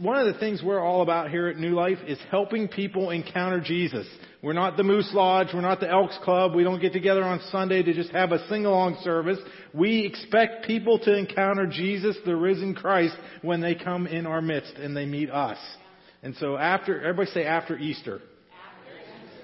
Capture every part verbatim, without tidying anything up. one of the things we're all about here at New Life is helping people encounter Jesus. We're not the Moose Lodge. We're not the Elks Club. We don't get together on Sunday to just have a sing-along service. We expect people to encounter Jesus, the risen Christ, when they come in our midst and they meet us. And so after, everybody say after Easter.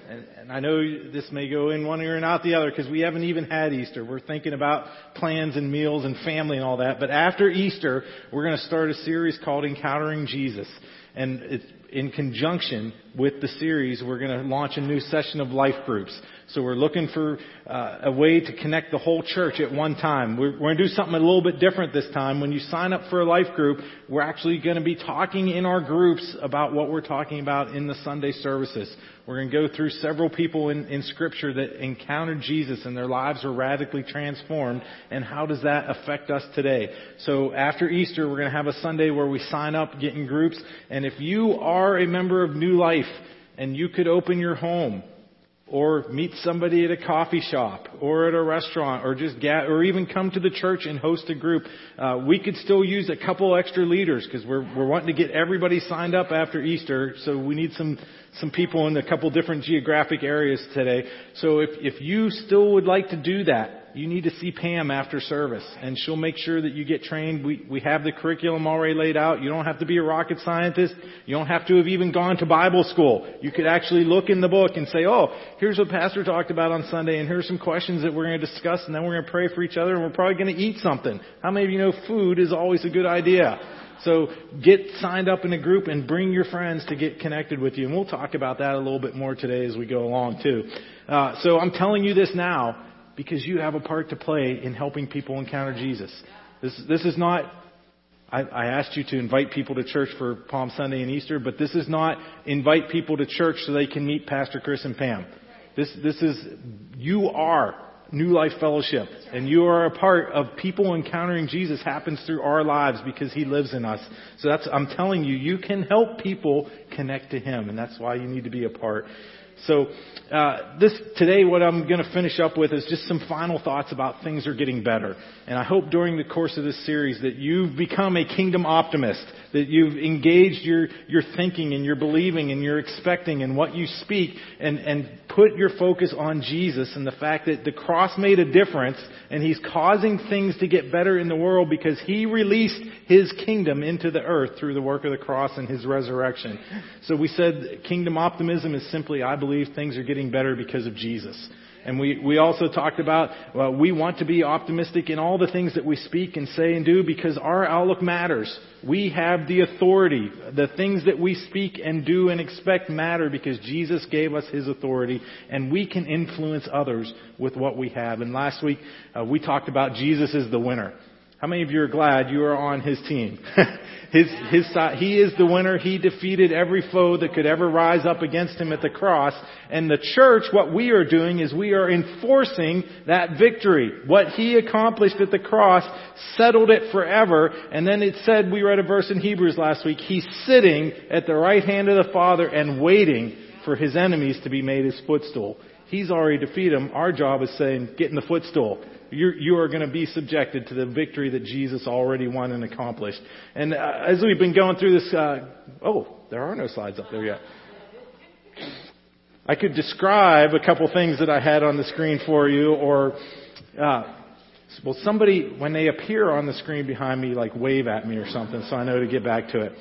And, and I know this may go in one ear and out the other because we haven't even had Easter. We're thinking about plans and meals and family and all that. But after Easter, we're going to start a series called Encountering Jesus. And it's in conjunction with the series, we're going to launch a new session of Life Groups. So we're looking for uh, a way to connect the whole church at one time. We're, we're going to do something a little bit different this time. When you sign up for a Life Group, we're actually going to be talking in our groups about what we're talking about in the Sunday services. We're going to go through several people in, in Scripture that encountered Jesus and their lives were radically transformed. And how does that affect us today? So after Easter, we're going to have a Sunday where we sign up, get in groups. And if you are a member of New Life and you could open your home, or meet somebody at a coffee shop, or at a restaurant, or just get, or even come to the church and host a group. Uh, we could still use a couple extra leaders because we're we're wanting to get everybody signed up after Easter. So we need some some people in a couple different geographic areas today. So if if you still would like to do that, you need to see Pam after service, and she'll make sure that you get trained. We we have the curriculum already laid out. You don't have to be a rocket scientist. You don't have to have even gone to Bible school. You could actually look in the book and say, oh, here's what Pastor talked about on Sunday, and here's some questions that we're going to discuss, and then we're going to pray for each other, and we're probably going to eat something. How many of you know food is always a good idea? So get signed up in a group and bring your friends to get connected with you, and we'll talk about that a little bit more today as we go along too. Uh, so I'm telling you this now, because you have a part to play in helping people encounter Jesus. This this is not, I, I asked you to invite people to church for Palm Sunday and Easter, but this is not invite people to church so they can meet Pastor Chris and Pam. This this is, you are New Life Fellowship, and you are a part of people encountering Jesus happens through our lives because He lives in us. So that's, I'm telling you, you can help people connect to Him, and that's why you need to be a part. So uh this today what I'm going to finish up with is just some final thoughts about things are getting better. And I hope during the course of this series that you've become a kingdom optimist, that you've engaged your your thinking and your believing and your expecting and what you speak and and put your focus on Jesus and the fact that the cross made a difference and He's causing things to get better in the world because He released His kingdom into the earth through the work of the cross and His resurrection. So we said kingdom optimism is simply, I believe believe things are getting better because of Jesus. And we, we also talked about, well, we want to be optimistic in all the things that we speak and say and do because our outlook matters. We have the authority. The things that we speak and do and expect matter because Jesus gave us His authority, and we can influence others with what we have. And last week, uh, we talked about Jesus is the winner. How many of you are glad you are on His team? his, his side, He is the winner. He defeated every foe that could ever rise up against Him at the cross. And the church, what we are doing is we are enforcing that victory. What He accomplished at the cross settled it forever. And then it said, we read a verse in Hebrews last week, He's sitting at the right hand of the Father and waiting for His enemies to be made His footstool. He's already defeated them. Our job is saying, get in the footstool. You're, you are going to be subjected to the victory that Jesus already won and accomplished. And uh, as we've been going through this, uh, oh, there are no slides up there yet. I could describe a couple things that I had on the screen for you, or, uh, well, somebody, when they appear on the screen behind me, like wave at me or something, so I know to get back to it.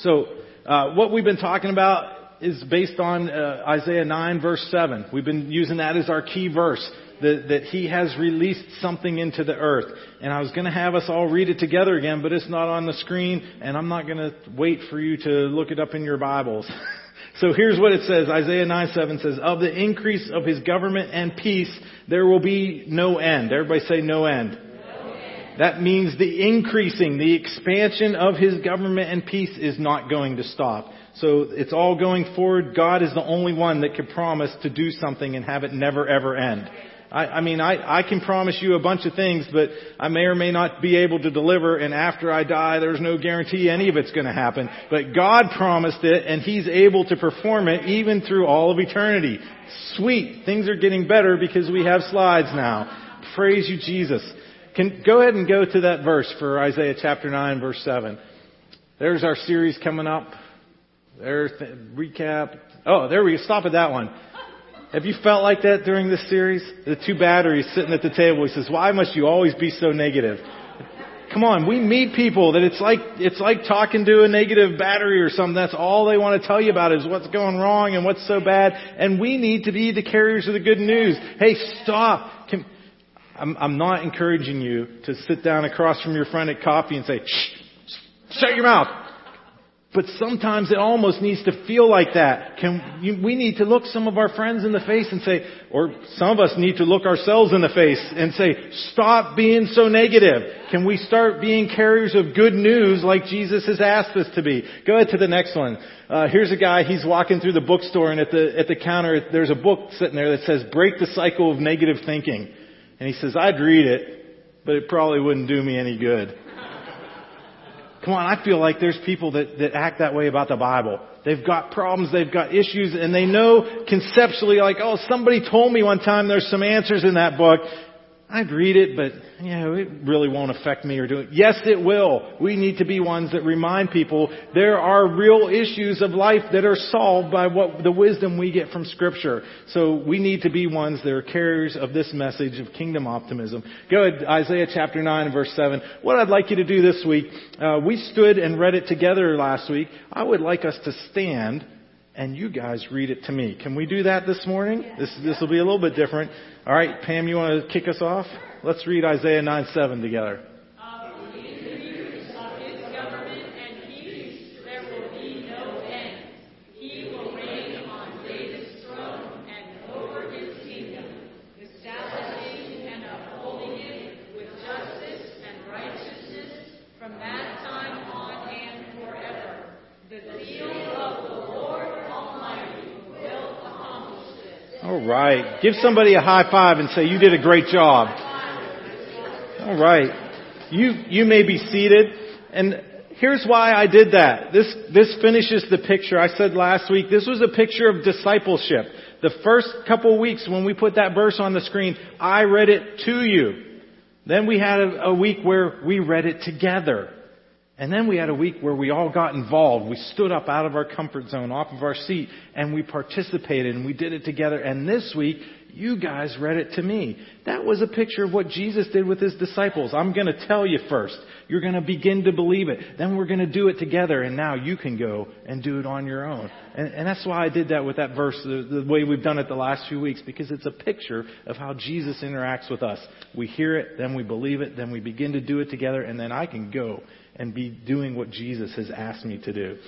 So uh, what we've been talking about is based on uh, Isaiah nine, verse seven. We've been using that as our key verse, that, that He has released something into the earth. And I was going to have us all read it together again, but it's not on the screen, and I'm not going to wait for you to look it up in your Bibles. So here's what it says. Isaiah nine, seven says, of the increase of His government and peace, there will be no end. Everybody say no end. No end. That means the increasing, the expansion of His government and peace is not going to stop. So it's all going forward. God is the only one that can promise to do something and have it never, ever end. I, I mean, I, I can promise you a bunch of things, but I may or may not be able to deliver. And after I die, there's no guarantee any of it's going to happen. But God promised it, and He's able to perform it even through all of eternity. Sweet. Things are getting better because we have slides now. Praise you, Jesus. Can go ahead and go to that verse for Isaiah chapter nine, verse seven. There's our series coming up. There's the recap. Oh, there we go. Stop at that one. Have you felt like that during this series? The too bad, or he's sitting at the table. He says, why must you always be so negative? Come on, we meet people that it's like it's like talking to a negative battery or something. That's all they want to tell you about is what's going wrong and what's so bad. And we need to be the carriers of the good news. Hey, stop. Can, I'm, I'm not encouraging you to sit down across from your friend at coffee and say, shh, shut your mouth. But sometimes it almost needs to feel like that. Can you, we need to look some of our friends in the face and say, or some of us need to look ourselves in the face and say, stop being so negative. Can we start being carriers of good news like Jesus has asked us to be? Go ahead to the next one. Uh, here's a guy, he's walking through the bookstore, and at the, at the counter, there's a book sitting there that says, Break the Cycle of Negative Thinking. And he says, I'd read it, but it probably wouldn't do me any good. Come on, I feel like there's people that, that act that way about the Bible. They've got problems, they've got issues, and they know conceptually, like, oh, somebody told me one time there's some answers in that book. I'd read it, but, you know, it really won't affect me or do it. Yes, it will. We need to be ones that remind people there are real issues of life that are solved by what the wisdom we get from Scripture. So we need to be ones that are carriers of this message of kingdom optimism. Go ahead, Isaiah chapter nine, verse seven. What I'd like you to do this week, uh, we stood and read it together last week. I would like us to stand and you guys read it to me. Can we do that this morning? This this will be a little bit different. All right, Pam, you want to kick us off? Let's read Isaiah nine seven together. Of years of his government and peace there will be no end. He will reign on David's throne and over his kingdom, establishing and upholding it with justice and righteousness from that time on and forever. The zeal of the Lord Almighty will accomplish this. All right. Give somebody a high five and say, you did a great job. All right. You, you may be seated. And here's why I did that. This, this finishes the picture. I said last week, this was a picture of discipleship. The first couple weeks when we put that verse on the screen, I read it to you. Then we had a, a week where we read it together. And then we had a week where we all got involved. We stood up out of our comfort zone, off of our seat, and we participated, and we did it together. And this week, you guys read it to me. That was a picture of what Jesus did with his disciples. I'm going to tell you first. You're going to begin to believe it. Then we're going to do it together, and now you can go and do it on your own. And, and that's why I did that with that verse, the, the way we've done it the last few weeks, because it's a picture of how Jesus interacts with us. We hear it, then we believe it, then we begin to do it together, and then I can go and be doing what Jesus has asked me to do.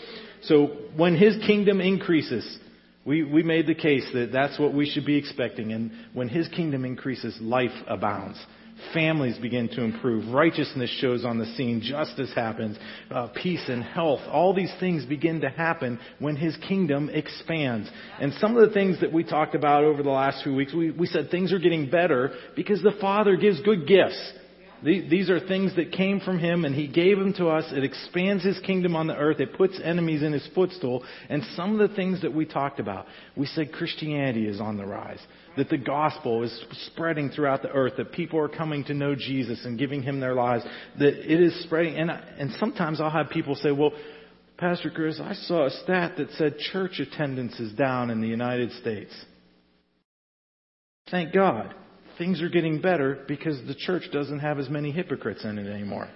So when his kingdom increases, We we made the case that that's what we should be expecting. And when his kingdom increases, life abounds. Families begin to improve. Righteousness shows on the scene. Justice happens. Uh, peace and health. All these things begin to happen when his kingdom expands. And some of the things that we talked about over the last few weeks, we, we said things are getting better because the Father gives good gifts. These are things that came from him, and he gave them to us. It expands his kingdom on the earth. It puts enemies in his footstool. And some of the things that we talked about, we said Christianity is on the rise, that the gospel is spreading throughout the earth, that people are coming to know Jesus and giving him their lives, that it is spreading. And, I, and sometimes I'll have people say, well, Pastor Chris, I saw a stat that said church attendance is down in the United States. Thank God. Things are getting better because the church doesn't have as many hypocrites in it anymore.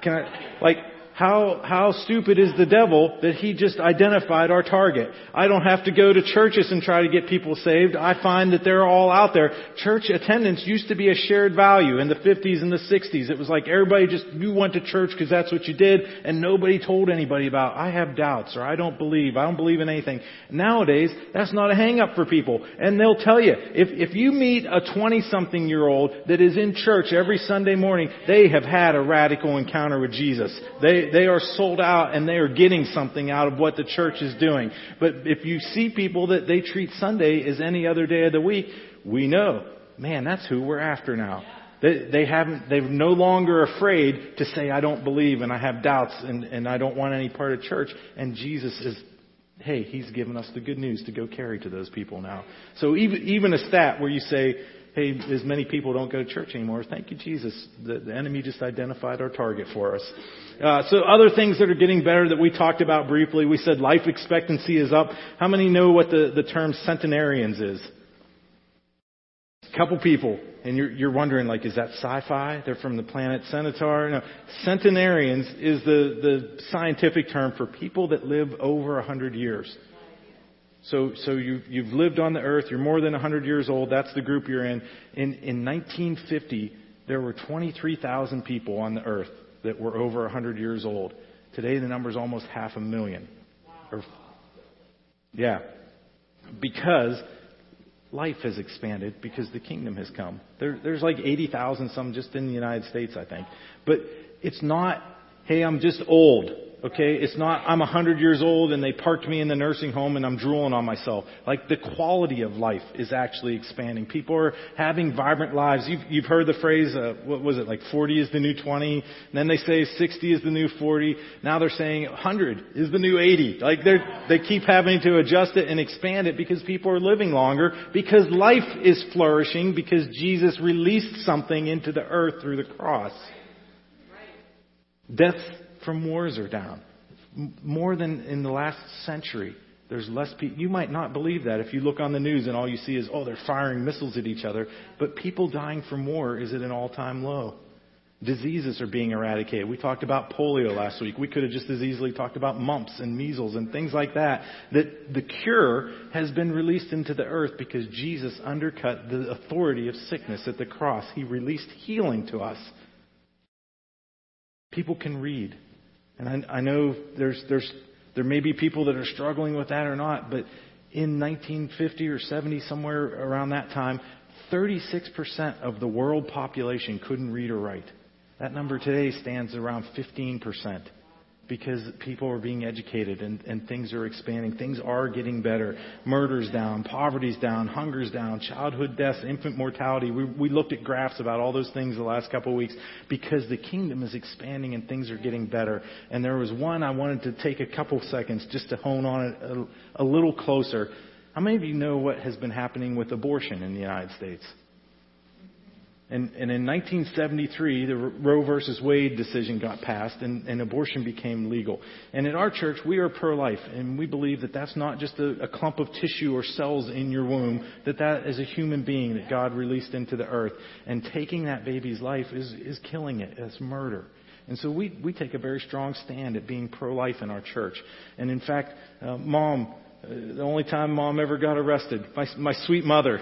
Can I, like, how, how stupid is the devil that he just identified our target? I don't have to go to churches and try to get people saved. I find that they're all out there. Church attendance used to be a shared value in the fifties and the sixties. It was like everybody just, you went to church because that's what you did, and nobody told anybody about, I have doubts, or I don't believe, I don't believe in anything. Nowadays, that's not a hang up for people. And they'll tell you, if, if you meet a twenty something year old that is in church every Sunday morning, they have had a radical encounter with Jesus. They, They are sold out, and they are getting something out of what the church is doing. But if you see people that they treat Sunday as any other day of the week, we know, man, that's who we're after now. They, they haven't, they're no longer afraid to say, I don't believe and I have doubts and, and I don't want any part of church. And Jesus is, hey, he's given us the good news to go carry to those people now. So even, even a stat where you say, hey, as many people don't go to church anymore. Thank you, Jesus. The, the enemy just identified our target for us. Uh, so other things that are getting better that we talked about briefly. We said life expectancy is up. How many know what the, the term centenarians is? A couple people. And you're, you're wondering, like, is that sci-fi? They're from the planet Centaur? No. Centenarians is the, the scientific term for people that live over one hundred years. So so you, you've lived on the earth. You're more than one hundred years old. That's the group you're in. In, in nineteen fifty, there were twenty-three thousand people on the earth that were over one hundred years old. Today, the number's almost half a million. Or, yeah. Because life has expanded, because the kingdom has come. There, there's like eighty thousand some just in the United States, I think. But it's not, hey, I'm just old. Okay, it's not I'm one hundred years old and they parked me in the nursing home and I'm drooling on myself. Like, the quality of life is actually expanding. People are having vibrant lives. You've, you've heard the phrase, uh, what was it, like forty is the new twenty. And then they say sixty is the new forty. Now they're saying one hundred is the new eighty. Like, they they keep having to adjust it and expand it because people are living longer, because life is flourishing, because Jesus released something into the earth through the cross. Death's from wars are down. More than in the last century, there's less people. You might not believe that if you look on the news and all you see is, oh, they're firing missiles at each other. But people dying from war is at an all-time low. Diseases are being eradicated. We talked about polio last week. We could have just as easily talked about mumps and measles and things like that. That the cure has been released into the earth because Jesus undercut the authority of sickness at the cross. He released healing to us. People can read. And I, I know there's there's there may be people that are struggling with that or not, but in nineteen fifty or seventy, somewhere around that time, thirty-six percent of the world population couldn't read or write. That number today stands around fifteen percent because people are being educated and, and things are expanding. Things are getting better. Murder's down, poverty's down, hunger's down, childhood deaths, infant mortality. We, we looked at graphs about all those things the last couple of weeks because the kingdom is expanding and things are getting better. And there was one I wanted to take a couple seconds just to hone on it a, a little closer. How many of you know what has been happening with abortion in the United States? And, and in nineteen seventy-three, the Roe versus Wade decision got passed, and, and abortion became legal. And in our church, we are pro-life, and we believe that that's not just a, a clump of tissue or cells in your womb, that that is a human being that God released into the earth. And taking that baby's life is, is killing it. It's murder. And so we, we take a very strong stand at being pro-life in our church. And in fact, uh, Mom... the only time Mom ever got arrested, my my sweet mother,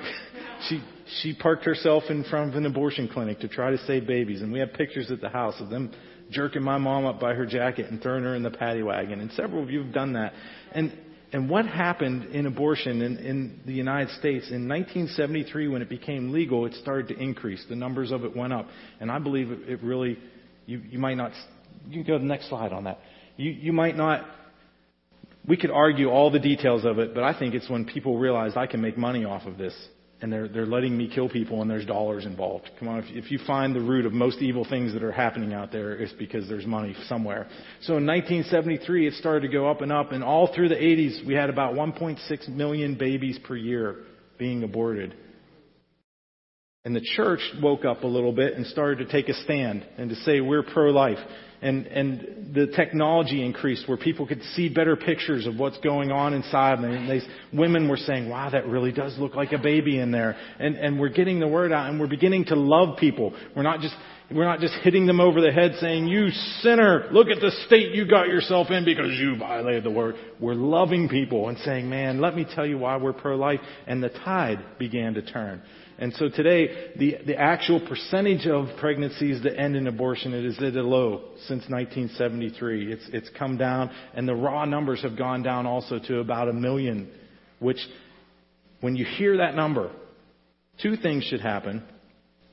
she she parked herself in front of an abortion clinic to try to save babies. And we have pictures at the house of them jerking my mom up by her jacket and throwing her in the paddy wagon. And several of you have done that. And and what happened in abortion in, in the United States in nineteen seventy-three, when it became legal, it started to increase. The numbers of it went up. And I believe it, it really, you, you might not, you can go to the next slide on that. You You might not. We could argue all the details of it, but I think it's when people realized I can make money off of this, and they're they're letting me kill people, and there's dollars involved. Come on, if, if you find the root of most evil things that are happening out there, it's because there's money somewhere. So in nineteen seventy-three, it started to go up and up, and all through the eighties, we had about one point six million babies per year being aborted. And the church woke up a little bit and started to take a stand and to say we're pro-life. And, and the technology increased where people could see better pictures of what's going on inside. And these women were saying, wow, that really does look like a baby in there. And, and we're getting the word out, and we're beginning to love people. We're not just, we're not just hitting them over the head saying, you sinner, look at the state you got yourself in because you violated the word. We're loving people and saying, man, let me tell you why we're pro-life. And the tide began to turn. And so today, the, the actual percentage of pregnancies that end in abortion, it is at a low since nineteen seventy-three. It's, it's come down, and the raw numbers have gone down also to about a million, which when you hear that number, two things should happen.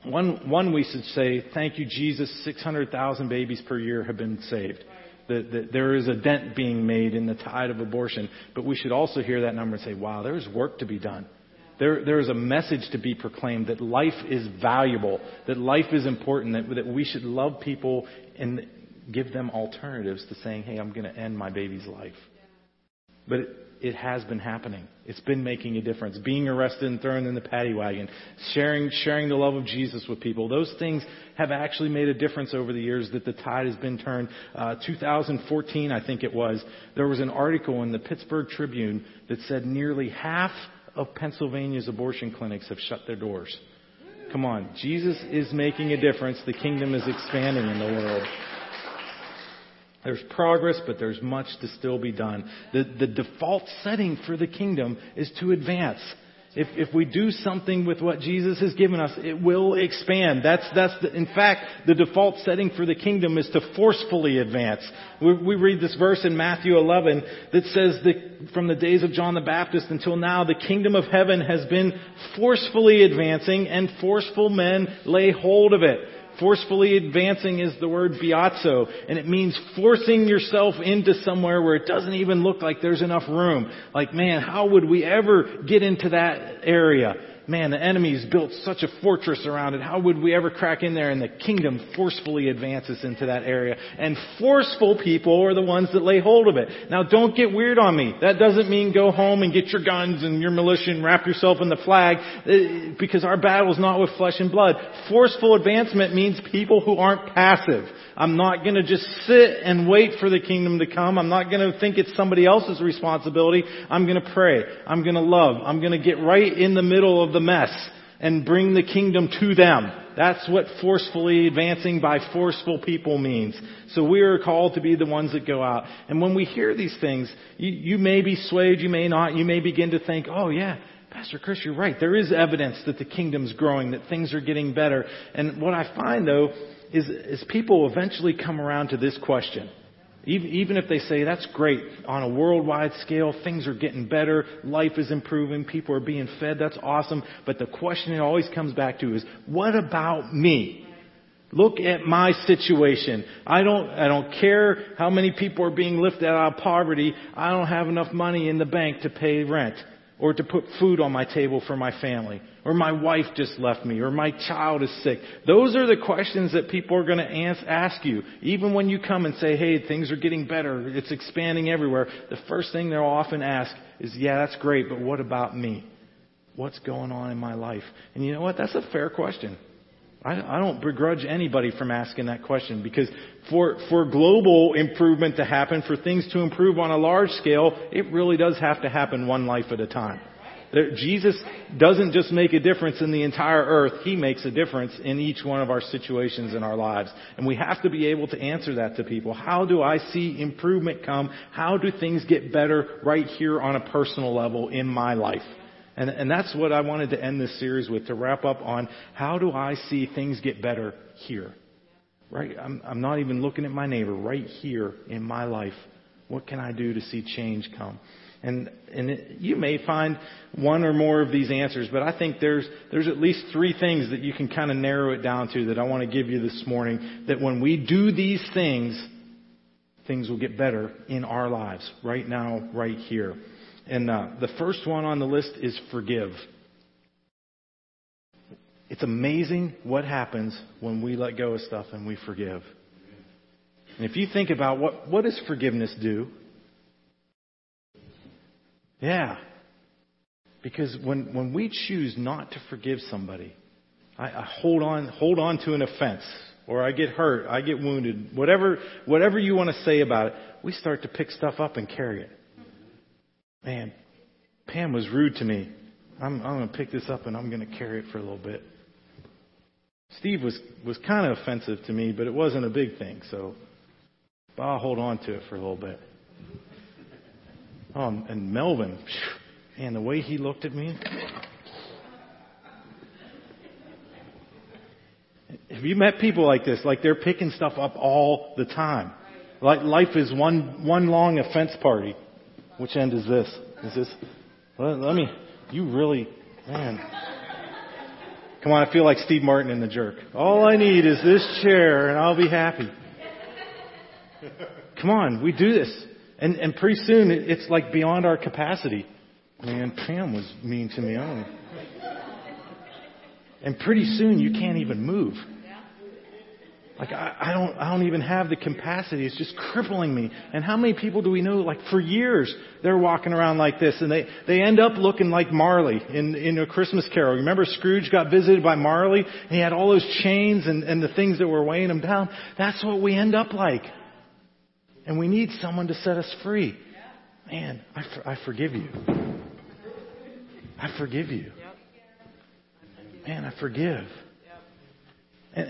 One, one we should say, thank you, Jesus, six hundred thousand babies per year have been saved. That, that there is a dent being made in the tide of abortion. But we should also hear that number and say, wow, there's work to be done. There, there is a message to be proclaimed that life is valuable, that life is important, that, that we should love people and give them alternatives to saying, hey, I'm going to end my baby's life. But it, it has been happening. It's been making a difference. Being arrested and thrown in the paddy wagon, sharing sharing the love of Jesus with people. Those things have actually made a difference over the years that the tide has been turned. Uh, two thousand fourteen, I think it was, there was an article in the Pittsburgh Tribune that said nearly half of Pennsylvania's abortion clinics have shut their doors. Come on. Jesus is making a difference. The kingdom is expanding in the world. There's progress, but there's much to still be done. The, the default setting for the kingdom is to advance. If, if we do something with what Jesus has given us, it will expand. That's, that's the, in fact, the default setting for the kingdom is to forcefully advance. We, we read this verse in Matthew eleven that says that from the days of John the Baptist until now, the kingdom of heaven has been forcefully advancing and forceful men lay hold of it. Forcefully advancing is the word biazzo, and it means forcing yourself into somewhere where it doesn't even look like there's enough room. Like, man, how would we ever get into that area? Man, the enemy's built such a fortress around it. How would we ever crack in there? And the kingdom forcefully advances into that area. And forceful people are the ones that lay hold of it. Now, don't get weird on me. That doesn't mean go home and get your guns and your militia and wrap yourself in the flag, because our battle's not with flesh and blood. Forceful advancement means people who aren't passive. I'm not going to just sit and wait for the kingdom to come. I'm not going to think it's somebody else's responsibility. I'm going to pray. I'm going to love. I'm going to get right in the middle of the mess and bring the kingdom to them. That's what forcefully advancing by forceful people means. So we are called to be the ones that go out. And when we hear these things, you, you may be swayed, you may not, you may begin to think, oh yeah, Pastor Chris, you're right. There is evidence that the kingdom's growing, that things are getting better. And what I find though is, is people eventually come around to this question. Even if they say, that's great, on a worldwide scale, things are getting better, life is improving, people are being fed, that's awesome. But the question it always comes back to is, what about me? Look at my situation. I don't, I don't care how many people are being lifted out of poverty. I don't have enough money in the bank to pay rent or to put food on my table for my family. Or my wife just left me, or my child is sick. Those are the questions that people are going to ask you. Even when you come and say, hey, things are getting better, it's expanding everywhere, the first thing they'll often ask is, yeah, that's great, but what about me? What's going on in my life? And you know what? That's a fair question. I, I don't begrudge anybody from asking that question, because for, for global improvement to happen, for things to improve on a large scale, it really does have to happen one life at a time. Jesus doesn't just make a difference in the entire earth. He makes a difference in each one of our situations in our lives. And we have to be able to answer that to people. How do I see improvement come? How do things get better right here on a personal level in my life? And, and that's what I wanted to end this series with, to wrap up on how do I see things get better here? Right? I'm, I'm not even looking at my neighbor. Right here in my life, what can I do to see change come? And and it, you may find one or more of these answers, but I think there's there's at least three things that you can kind of narrow it down to that I want to give you this morning, that when we do these things, things will get better in our lives right now, right here. And uh, the first one on the list is forgive. It's amazing what happens when we let go of stuff and we forgive. And if you think about what, what does forgiveness do? Yeah, because when, when we choose not to forgive somebody, I, I hold on hold on to an offense, or I get hurt, I get wounded, whatever whatever you want to say about it, we start to pick stuff up and carry it. Man, Pam was rude to me. I'm I'm going to pick this up and I'm going to carry it for a little bit. Steve was, was kind of offensive to me, but it wasn't a big thing, so but I'll hold on to it for a little bit. Oh, and Melvin, man, the way he looked at me. Have you met people like this? Like they're picking stuff up all the time. Like life is one one long offense party. Which end is this? Is this? Well, let me. You really, man. Come on, I feel like Steve Martin in The Jerk. All I need is this chair, and I'll be happy. Come on, we do this. And and pretty soon it's like beyond our capacity. Man, Pam was mean to me. I don't know. And pretty soon you can't even move. Like, I, I don't, I don't even have the capacity. It's just crippling me. And how many people do we know, like, for years, they're walking around like this, and they, they end up looking like Marley in, in A Christmas Carol. Remember Scrooge got visited by Marley, and he had all those chains and, and the things that were weighing him down? That's what we end up like. And we need someone to set us free. Man, I, for, I forgive you. I forgive you. Man, I forgive. And,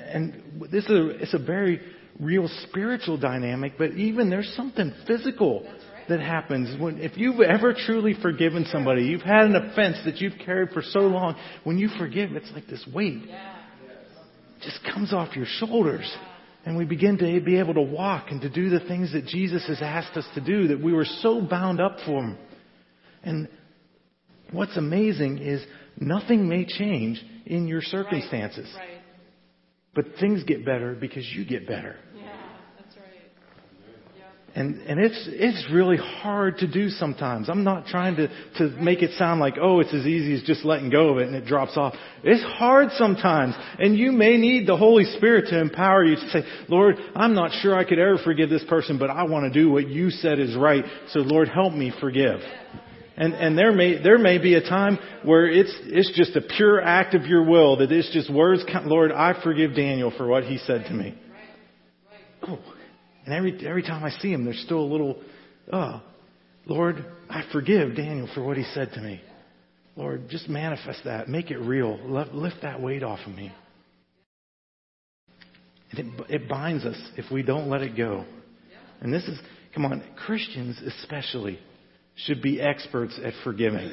and this is a, it's a very real spiritual dynamic, but even there's something physical that happens. When, if you've ever truly forgiven somebody, you've had an offense that you've carried for so long, when you forgive, it's like this weight just comes off your shoulders. And we begin to be able to walk and to do the things that Jesus has asked us to do that we were so bound up for. And what's amazing is nothing may change in your circumstances. Right, right. But things get better because you get better. Yeah, that's right. Yeah. And and it's it's really hard to do sometimes. I'm not trying to, to make it sound like, oh, it's as easy as just letting go of it and it drops off. It's hard sometimes. And you may need the Holy Spirit to empower you to say, Lord, I'm not sure I could ever forgive this person, but I want to do what you said is right. So, Lord, help me forgive. Yeah. And, and there may, there may be a time where it's, it's just a pure act of your will, that it's just words. Lord, I forgive Daniel for what he said to me. Oh, and every, every time I see him, there's still a little, oh, Lord, I forgive Daniel for what he said to me. Lord, just manifest that. Make it real. Lift, lift that weight off of me. And it, it binds us if we don't let it go. And this is, come on, Christians especially should be experts at forgiving.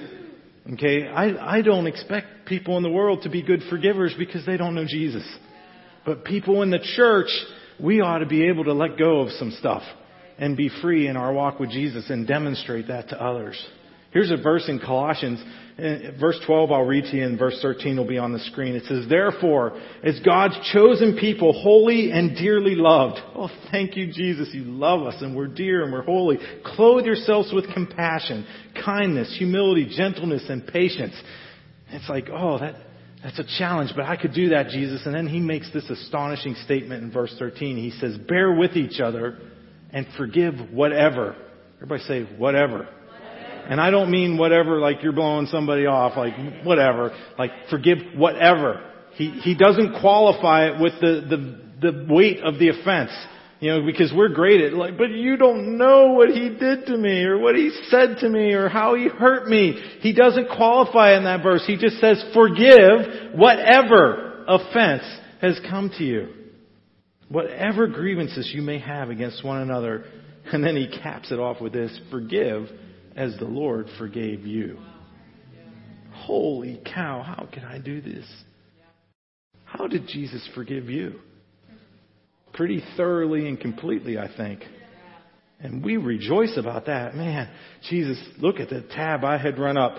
Okay? I, I don't expect people in the world to be good forgivers because they don't know Jesus. But people in the church, we ought to be able to let go of some stuff and be free in our walk with Jesus and demonstrate that to others. Here's a verse in Colossians. Verse twelve I'll read to you, and verse thirteen will be on the screen. It says, therefore, as God's chosen people, holy and dearly loved. Oh, thank you, Jesus. You love us, and we're dear, and we're holy. Clothe yourselves with compassion, kindness, humility, gentleness, and patience. It's like, oh, that that's a challenge, but I could do that, Jesus. And then he makes this astonishing statement in verse thirteen. He says, bear with each other and forgive whatever. Everybody say, whatever. And I don't mean whatever, like you're blowing somebody off, like whatever, like forgive whatever. He he doesn't qualify it with the, the, the weight of the offense, you know, because we're great at like, but you don't know what he did to me or what he said to me or how he hurt me. He doesn't qualify in that verse. He just says, forgive whatever offense has come to you, whatever grievances you may have against one another. And then he caps it off with this, forgive as the Lord forgave you. Holy cow, how can I do this? How did Jesus forgive you? Pretty thoroughly and completely, I think. And we rejoice about that. Man, Jesus, look at the tab I had run up.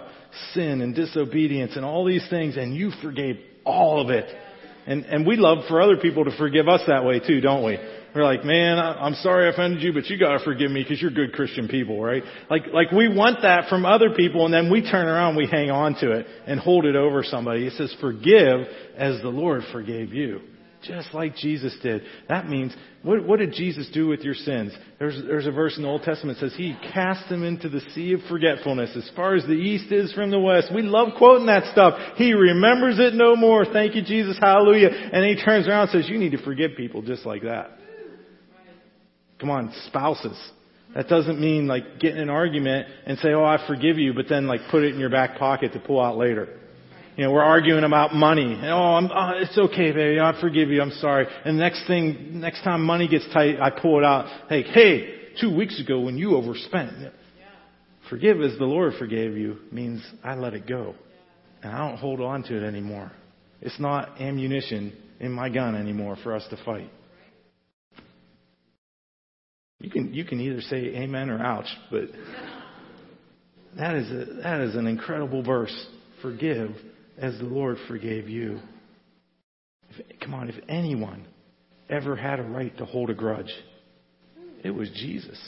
Sin and disobedience and all these things, and you forgave all of it. And and we love for other people to forgive us that way too, don't we? We're like, man, I'm sorry I offended you, but you gotta forgive me because you're good Christian people, right? Like, like we want that from other people, and then we turn around, we hang on to it and hold it over somebody. It says, forgive as the Lord forgave you. Just like Jesus did. That means, what, what did Jesus do with your sins? There's, there's a verse in the Old Testament that says he cast them into the sea of forgetfulness as far as the east is from the west. We love quoting that stuff. He remembers it no more. Thank you, Jesus. Hallelujah. And he turns around and says, you need to forgive people just like that. Come on, spouses. That doesn't mean like getting in an argument and say, oh, I forgive you, but then like put it in your back pocket to pull out later. You know, we're arguing about money. And, oh, I'm, oh, it's okay, baby. I forgive you. I'm sorry. And the next thing, next time money gets tight, I pull it out. Hey, hey, two weeks ago when you overspent. Yeah. Forgive as the Lord forgave you means I let it go. And I don't hold on to it anymore. It's not ammunition in my gun anymore for us to fight. You can you can either say amen or ouch, but that is a, that is an incredible verse. Forgive as the Lord forgave you. If, come on, if anyone ever had a right to hold a grudge, it was Jesus.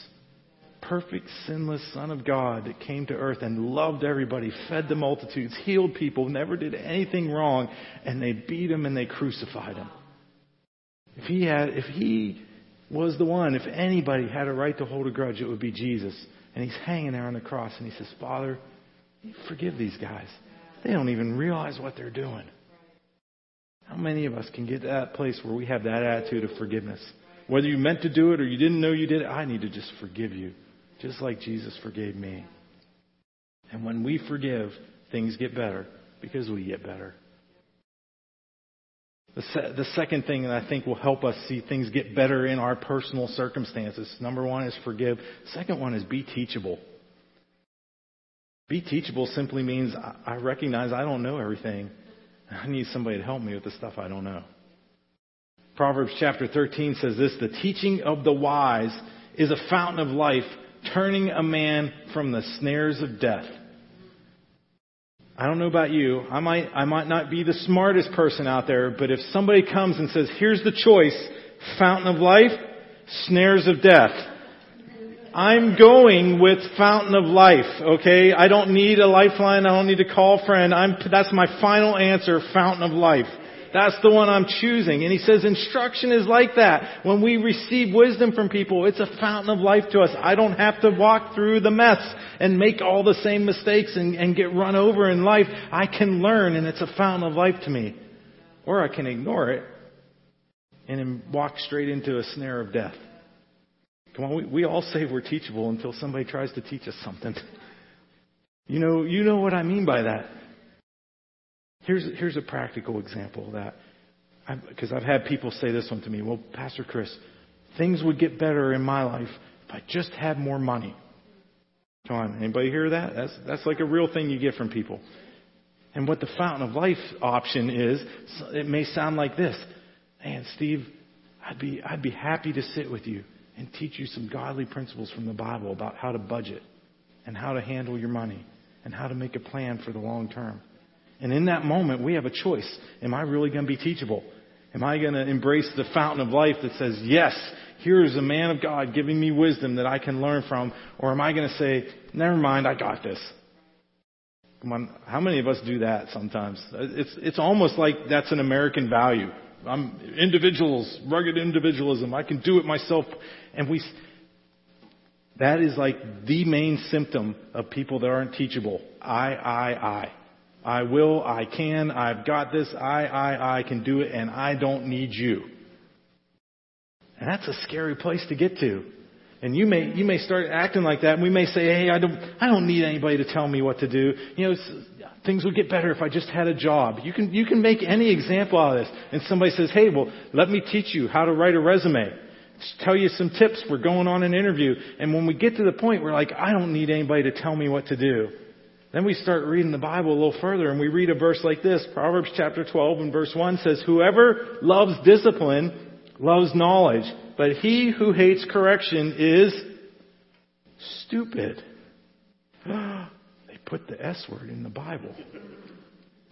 Perfect, sinless Son of God that came to earth and loved everybody, fed the multitudes, healed people, never did anything wrong, and they beat him and they crucified him. If he had, if he was the one, if anybody had a right to hold a grudge, it would be Jesus. And he's hanging there on the cross and he says, Father, forgive these guys. They don't even realize what they're doing. How many of us can get to that place where we have that attitude of forgiveness? Whether you meant to do it or you didn't know you did it, I need to just forgive you, just like Jesus forgave me. And when we forgive, things get better because we get better. The, se- the second thing that I think will help us see things get better in our personal circumstances. Number one is forgive. Second one is be teachable. Be teachable simply means I recognize I don't know everything. I need somebody to help me with the stuff I don't know. Proverbs chapter thirteen says this, the teaching of the wise is a fountain of life, turning a man from the snares of death. I don't know about you. I might, I might not be the smartest person out there, but if somebody comes and says, here's the choice, fountain of life, snares of death, I'm going with fountain of life, okay? I don't need a lifeline. I don't need to call a friend. I'm, that's my final answer, fountain of life. That's the one I'm choosing. And he says instruction is like that. When we receive wisdom from people, it's a fountain of life to us. I don't have to walk through the mess and make all the same mistakes and, and get run over in life. I can learn and it's a fountain of life to me. Or I can ignore it and walk straight into a snare of death. Come on, we, we all say we're teachable until somebody tries to teach us something. You know, you know what I mean by that. Here's, here's a practical example of that. Because I've had people say this one to me. Well, Pastor Chris, things would get better in my life if I just had more money. Come on, anybody hear that? That's, that's like a real thing you get from people. And what the fountain of life option is, it may sound like this. Man, Steve, I'd be, I'd be happy to sit with you and teach you some godly principles from the Bible about how to budget and how to handle your money and how to make a plan for the long term. And in that moment, we have a choice. Am I really going to be teachable? Am I going to embrace the fountain of life that says, yes, here is a man of God giving me wisdom that I can learn from? Or am I going to say, never mind, I got this? Come on, how many of us do that sometimes? It's, it's almost like that's an American value. I'm individuals, rugged individualism. I can do it myself. And we, that is like the main symptom of people that aren't teachable. I, I, I. I will, I can, I've got this, I, I, I can do it, and I don't need you. And that's a scary place to get to. And you may, you may start acting like that, and we may say, hey, I don't, I don't need anybody to tell me what to do. You know, it's, things would get better if I just had a job. You can, you can make any example out of this. And somebody says, hey, well, let me teach you how to write a resume. Tell you some tips for going on an interview. And when we get to the point where like, I don't need anybody to tell me what to do. Then we start reading the Bible a little further and we read a verse like this. Proverbs chapter twelve and verse one says, whoever loves discipline loves knowledge, but he who hates correction is stupid. They put the S word in the Bible.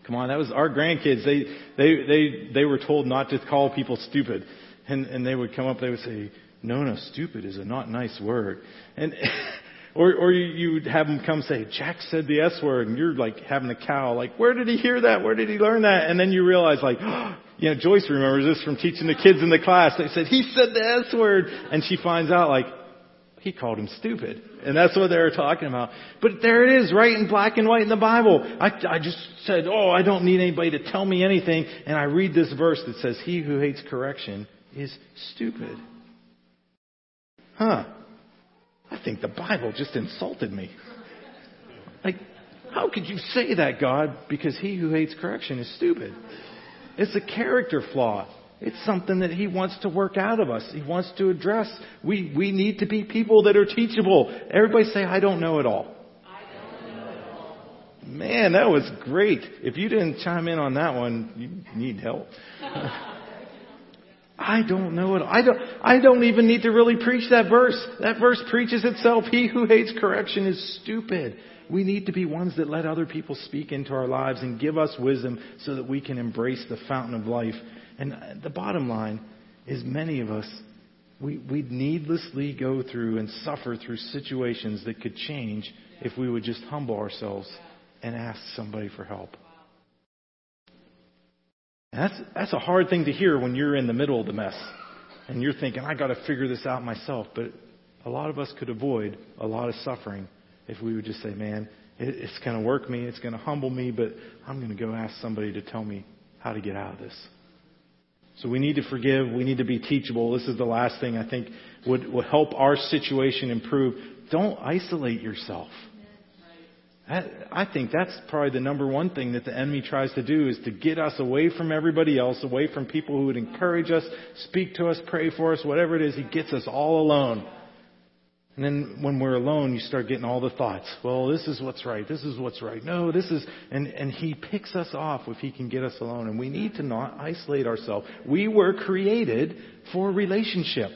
Come on, that was our grandkids. They, they, they, they were told not to call people stupid. And, and they would come up, they would say, no, no, stupid is a not nice word. And... Or, or you would have them come say, Jack said the S word, and you're like having a cow, like, where did he hear that? Where did he learn that? And then you realize like, oh, you know, Joyce remembers this from teaching the kids in the class. They said, he said the S word. And she finds out like, he called him stupid. And that's what they were talking about. But there it is, right in black and white in the Bible. I, I just said, oh, I don't need anybody to tell me anything. And I read this verse that says, he who hates correction is stupid. Huh. I think the Bible just insulted me. Like, how could you say that, God? Because he who hates correction is stupid. It's a character flaw. It's something that he wants to work out of us. He wants to address. We we need to be people that are teachable. Everybody say, I don't know it all. I don't know it all. Man, that was great. If you didn't chime in on that one, you need help. I don't know it. I don't, I don't even need to really preach that verse. That verse preaches itself. He who hates correction is stupid. We need to be ones that let other people speak into our lives and give us wisdom so that we can embrace the fountain of life. And the bottom line is many of us, we, we needlessly go through and suffer through situations that could change if we would just humble ourselves and ask somebody for help. That's that's a hard thing to hear when you're in the middle of the mess and you're thinking, I got to figure this out myself. But a lot of us could avoid a lot of suffering if we would just say, man, it, it's going to work me. It's going to humble me, but I'm going to go ask somebody to tell me how to get out of this. So we need to forgive. We need to be teachable. This is the last thing I think would, would help our situation improve. Don't isolate yourself. That, I think that's probably the number one thing that the enemy tries to do, is to get us away from everybody else, away from people who would encourage us, speak to us, pray for us, whatever it is. He gets us all alone. And then when we're alone, you start getting all the thoughts. Well, this is what's right. This is what's right. No, this is... And, and he picks us off if he can get us alone. And we need to not isolate ourselves. We were created for relationship.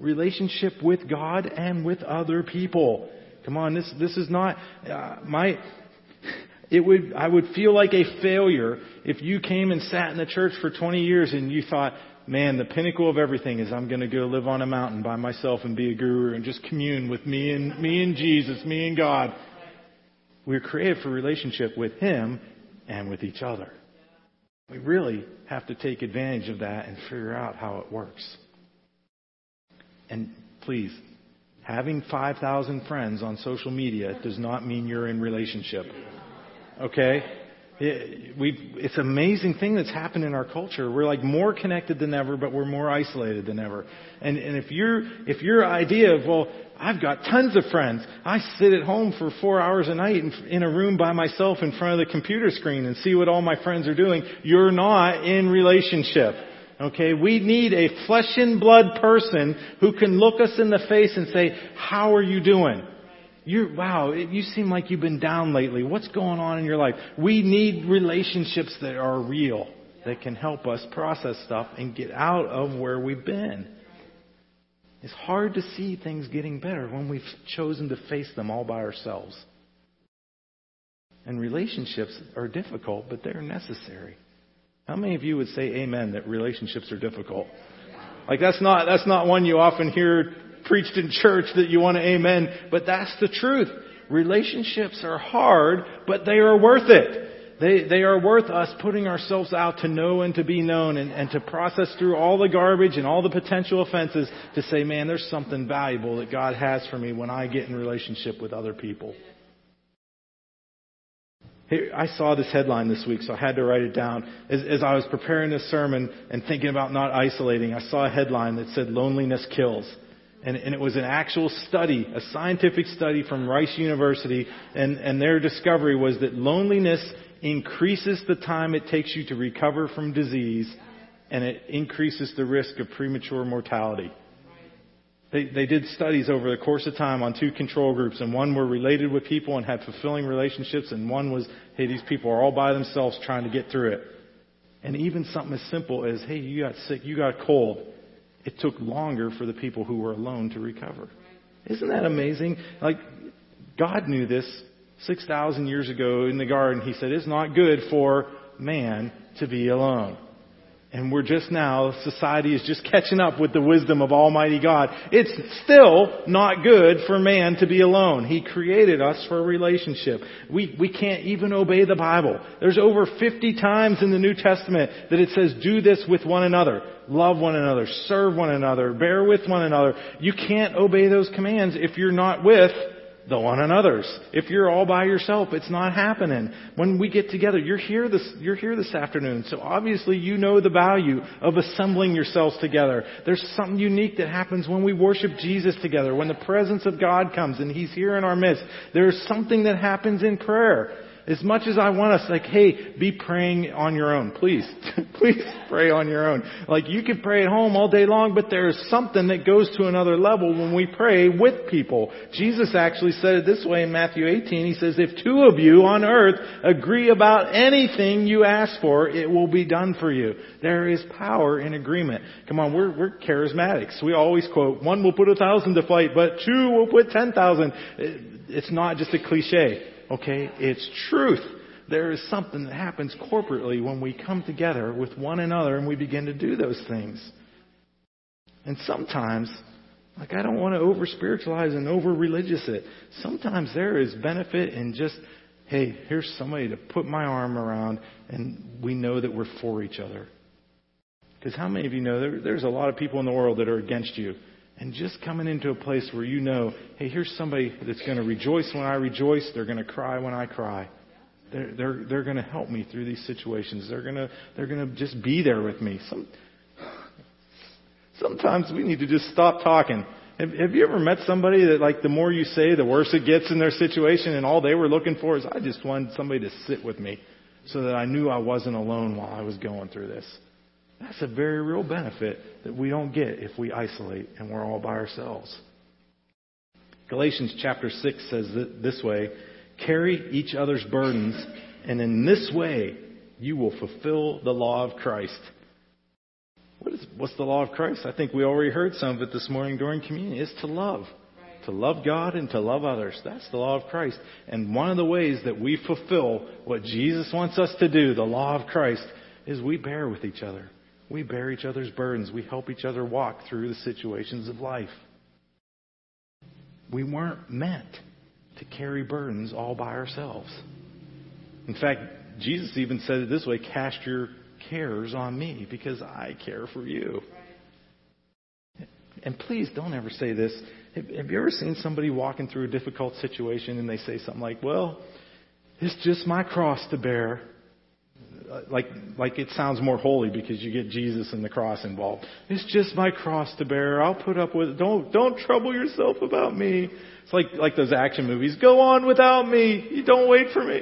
Relationship with God and with other people. Come on, this this is not... Uh, my... It would I would feel like a failure if you came and sat in the church for twenty years and you thought, man, the pinnacle of everything is I'm going to go live on a mountain by myself and be a guru and just commune with me and me and Jesus, me and God. We're created for relationship with Him and with each other. We really have to take advantage of that and figure out how it works. And please, having five thousand friends on social media does not mean you're in relationship. Okay? It, we, it's an amazing thing that's happened in our culture. We're like more connected than ever, but we're more isolated than ever. And, and if your if your idea of, well, I've got tons of friends. I sit at home for four hours a night in, in a room by myself in front of the computer screen and see what all my friends are doing. You're not in relationship. Okay, we need a flesh and blood person who can look us in the face and say, how are you doing? You're, wow, you seem like you've been down lately. What's going on in your life? We need relationships that are real, that can help us process stuff and get out of where we've been. It's hard to see things getting better when we've chosen to face them all by ourselves. And relationships are difficult, but they're necessary. How many of you would say amen that relationships are difficult? Like that's not that's not one you often hear preached in church that you want to amen, but that's the truth. Relationships are hard, but they are worth it. They they are worth us putting ourselves out to know and to be known and, and to process through all the garbage and all the potential offenses to say, man, there's something valuable that God has for me when I get in relationship with other people. Hey, I saw this headline this week, so I had to write it down. As, as I was preparing this sermon and thinking about not isolating, I saw a headline that said, loneliness kills. And, and it was an actual study, a scientific study from Rice University, and, and their discovery was that loneliness increases the time it takes you to recover from disease, and it increases the risk of premature mortality. They, they did studies over the course of time on two control groups, and one were related with people and had fulfilling relationships, and one was, hey, these people are all by themselves trying to get through it. And even something as simple as, hey, you got sick, you got cold. It took longer for the people who were alone to recover. Isn't that amazing? Like, God knew this six thousand years ago in the garden. He said, it's not good for man to be alone. And we're just now, society is just catching up with the wisdom of Almighty God. It's still not good for man to be alone. He created us for a relationship. We, we can't even obey the Bible. There's over fifty times in the New Testament that it says, do this with one another. Love one another. Serve one another. Bear with one another. You can't obey those commands if you're not with the one another's. If you're all by yourself, it's not happening. When we get together, you're here this, you're here this afternoon. So obviously you know the value of assembling yourselves together. There's something unique that happens when we worship Jesus together, when the presence of God comes and He's here in our midst. There's something that happens in prayer. As much as I want us, like, hey, be praying on your own. Please, please pray on your own. Like, you can pray at home all day long, but there's something that goes to another level when we pray with people. Jesus actually said it this way in Matthew eighteen. He says, if two of you on earth agree about anything you ask for, it will be done for you. There is power in agreement. Come on, we're, we're charismatics. We always quote, one will put a thousand to flight, but two will put ten thousand. It's not just a cliche. Okay, it's truth. There is something that happens corporately when we come together with one another and we begin to do those things. And sometimes, like I don't want to over-spiritualize and over-religious it. Sometimes there is benefit in just hey, here's somebody to put my arm around, and we know that we're for each other. Because how many of you know there, there's a lot of people in the world that are against you? And just coming into a place where you know, hey, here's somebody that's going to rejoice when I rejoice. They're going to cry when I cry. They're they're they're going to help me through these situations. They're gonna they're gonna just be there with me. Some sometimes we need to just stop talking. Have, have you ever met somebody that, like, the more you say, the worse it gets in their situation, and all they were looking for is, I just wanted somebody to sit with me, so that I knew I wasn't alone while I was going through this. That's a very real benefit that we don't get if we isolate and we're all by ourselves. Galatians chapter six says it this way, carry each other's burdens, and in this way you will fulfill the law of Christ. What is, what's the law of Christ? I think we already heard some of it this morning during communion. It's to love. Right. To love God and to love others. That's the law of Christ. And one of the ways that we fulfill what Jesus wants us to do, the law of Christ, is we bear with each other. We bear each other's burdens. We help each other walk through the situations of life. We weren't meant to carry burdens all by ourselves. In fact, Jesus even said it this way, cast your cares on me because I care for you. And please don't ever say this. Have, have you ever seen somebody walking through a difficult situation and they say something like, well, it's just my cross to bear. Like like it sounds more holy because you get Jesus and the cross involved. It's just my cross to bear. I'll put up with it. Don't don't trouble yourself about me. It's like like those action movies. Go on without me. You don't wait for me.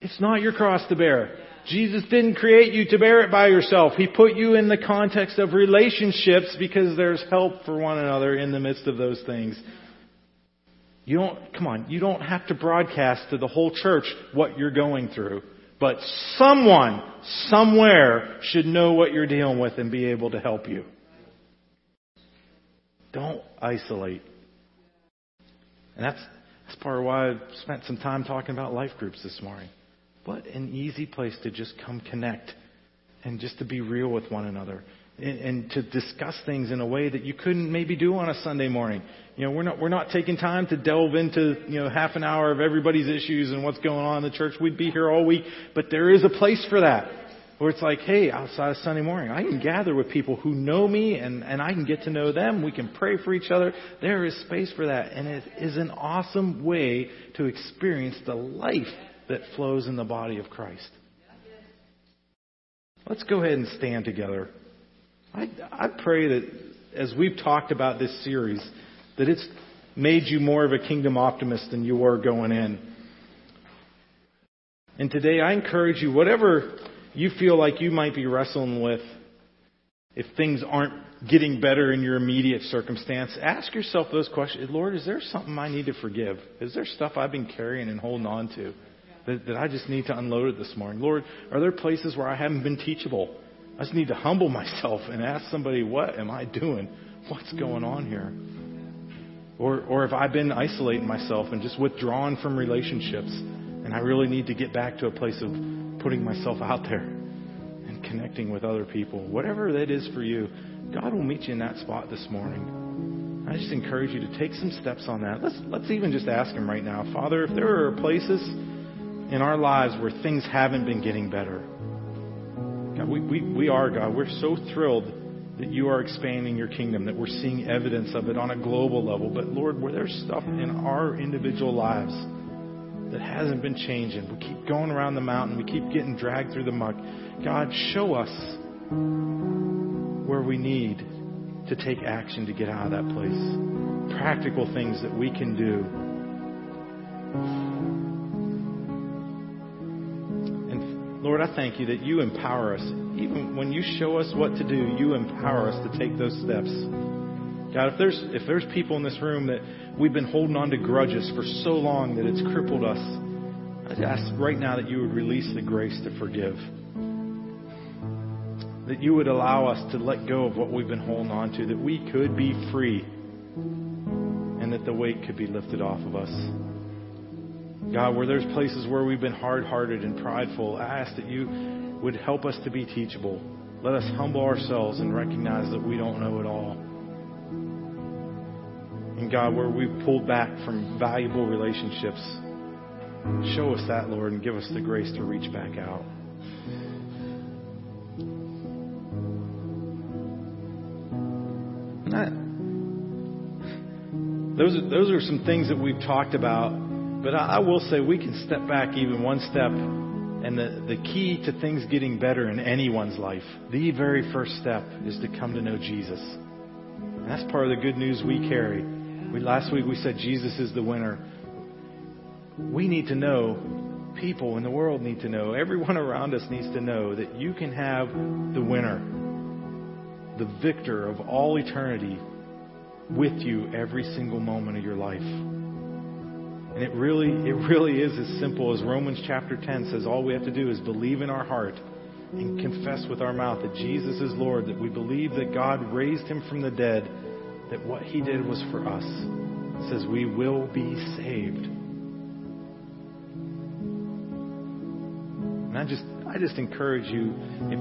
It's not your cross to bear. Jesus didn't create you to bear it by yourself. He put you in the context of relationships because there's help for one another in the midst of those things. You don't, come on, you don't have to broadcast to the whole church what you're going through. But someone, somewhere, should know what you're dealing with and be able to help you. Don't isolate. And that's, that's part of why I spent some time talking about life groups this morning. What an easy place to just come connect and just to be real with one another. And, and to discuss things in a way that you couldn't maybe do on a Sunday morning. You know, we're not we're not taking time to delve into, you know, half an hour of everybody's issues and what's going on in the church. We'd be here all week, but there is a place for that. Where it's like, hey, outside of Sunday morning, I can gather with people who know me and, and I can get to know them. We can pray for each other. There is space for that. And it is an awesome way to experience the life that flows in the body of Christ. Let's go ahead and stand together. I, I pray that as we've talked about this series, that it's made you more of a kingdom optimist than you were going in. And today I encourage you, whatever you feel like you might be wrestling with, if things aren't getting better in your immediate circumstance, ask yourself those questions. Lord, is there something I need to forgive? Is there stuff I've been carrying and holding on to that, that I just need to unload it this morning? Lord, are there places where I haven't been teachable? I just need to humble myself and ask somebody, what am I doing? What's going on here? Or or if I've been isolating myself and just withdrawn from relationships, and I really need to get back to a place of putting myself out there and connecting with other people. Whatever that is for you, God will meet you in that spot this morning. I just encourage you to take some steps on that. Let's let's even just ask Him right now, Father, if there are places in our lives where things haven't been getting better, God, we, we, we are, God. We're so thrilled that you are expanding your kingdom, that we're seeing evidence of it on a global level. But, Lord, where there's stuff in our individual lives that hasn't been changing, we keep going around the mountain, we keep getting dragged through the muck. God, show us where we need to take action to get out of that place. Practical things that we can do. Lord, I thank you that you empower us. Even when you show us what to do, you empower us to take those steps. God, if there's if there's people in this room that we've been holding on to grudges for so long that it's crippled us, I ask right now that you would release the grace to forgive. That you would allow us to let go of what we've been holding on to, that we could be free and that the weight could be lifted off of us. God, where there's places where we've been hard-hearted and prideful, I ask that you would help us to be teachable. Let us humble ourselves and recognize that we don't know it all. And God, where we've pulled back from valuable relationships, Show us that, Lord, and give us the grace to reach back out. Those are, those are some things that we've talked about, but I, I will say we can step back even one step, and the, the key to things getting better in anyone's life, the very first step is to come to know Jesus. And that's part of the good news we carry. We, last week we said Jesus is the winner. We need to know, people in the world need to know, everyone around us needs to know that you can have the winner, the victor of all eternity, with you every single moment of your life. And it really, it really is as simple as Romans chapter ten says. All we have to do is believe in our heart and confess with our mouth that Jesus is Lord, that we believe that God raised him from the dead, that what he did was for us. It says we will be saved. And I just, I just encourage you, if,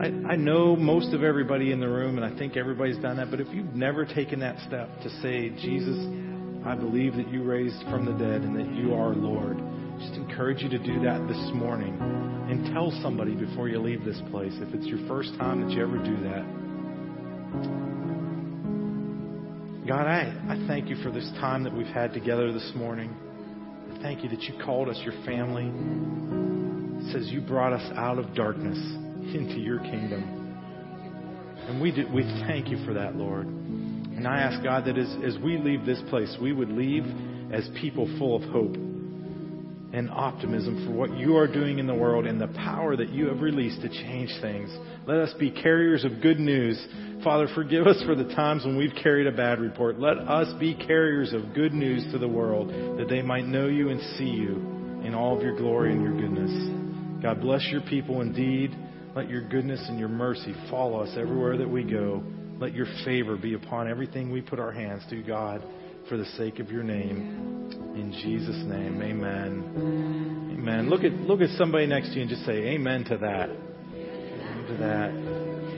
I, I know most of everybody in the room, and I think everybody's done that, but if you've never taken that step to say, Jesus, I believe that you raised from the dead and that you are Lord, just encourage you to do that this morning. And tell somebody before you leave this place, if it's your first time that you ever do that. God, I, I thank you for this time that we've had together this morning. I thank you that you called us your family. It says you brought us out of darkness into your kingdom, and we do, we thank you for that, Lord. And I ask God that as, as we leave this place, we would leave as people full of hope and optimism for what you are doing in the world and the power that you have released to change things. Let us be carriers of good news. Father, forgive us for the times when we've carried a bad report. Let us be carriers of good news to the world, that they might know you and see you in all of your glory and your goodness. God, bless your people indeed. Let your goodness and your mercy follow us everywhere that we go. Let your favor be upon everything we put our hands to, God, for the sake of your name. In Jesus' name, amen. Amen. Look at look at somebody next to you and just say amen to that. Amen to that.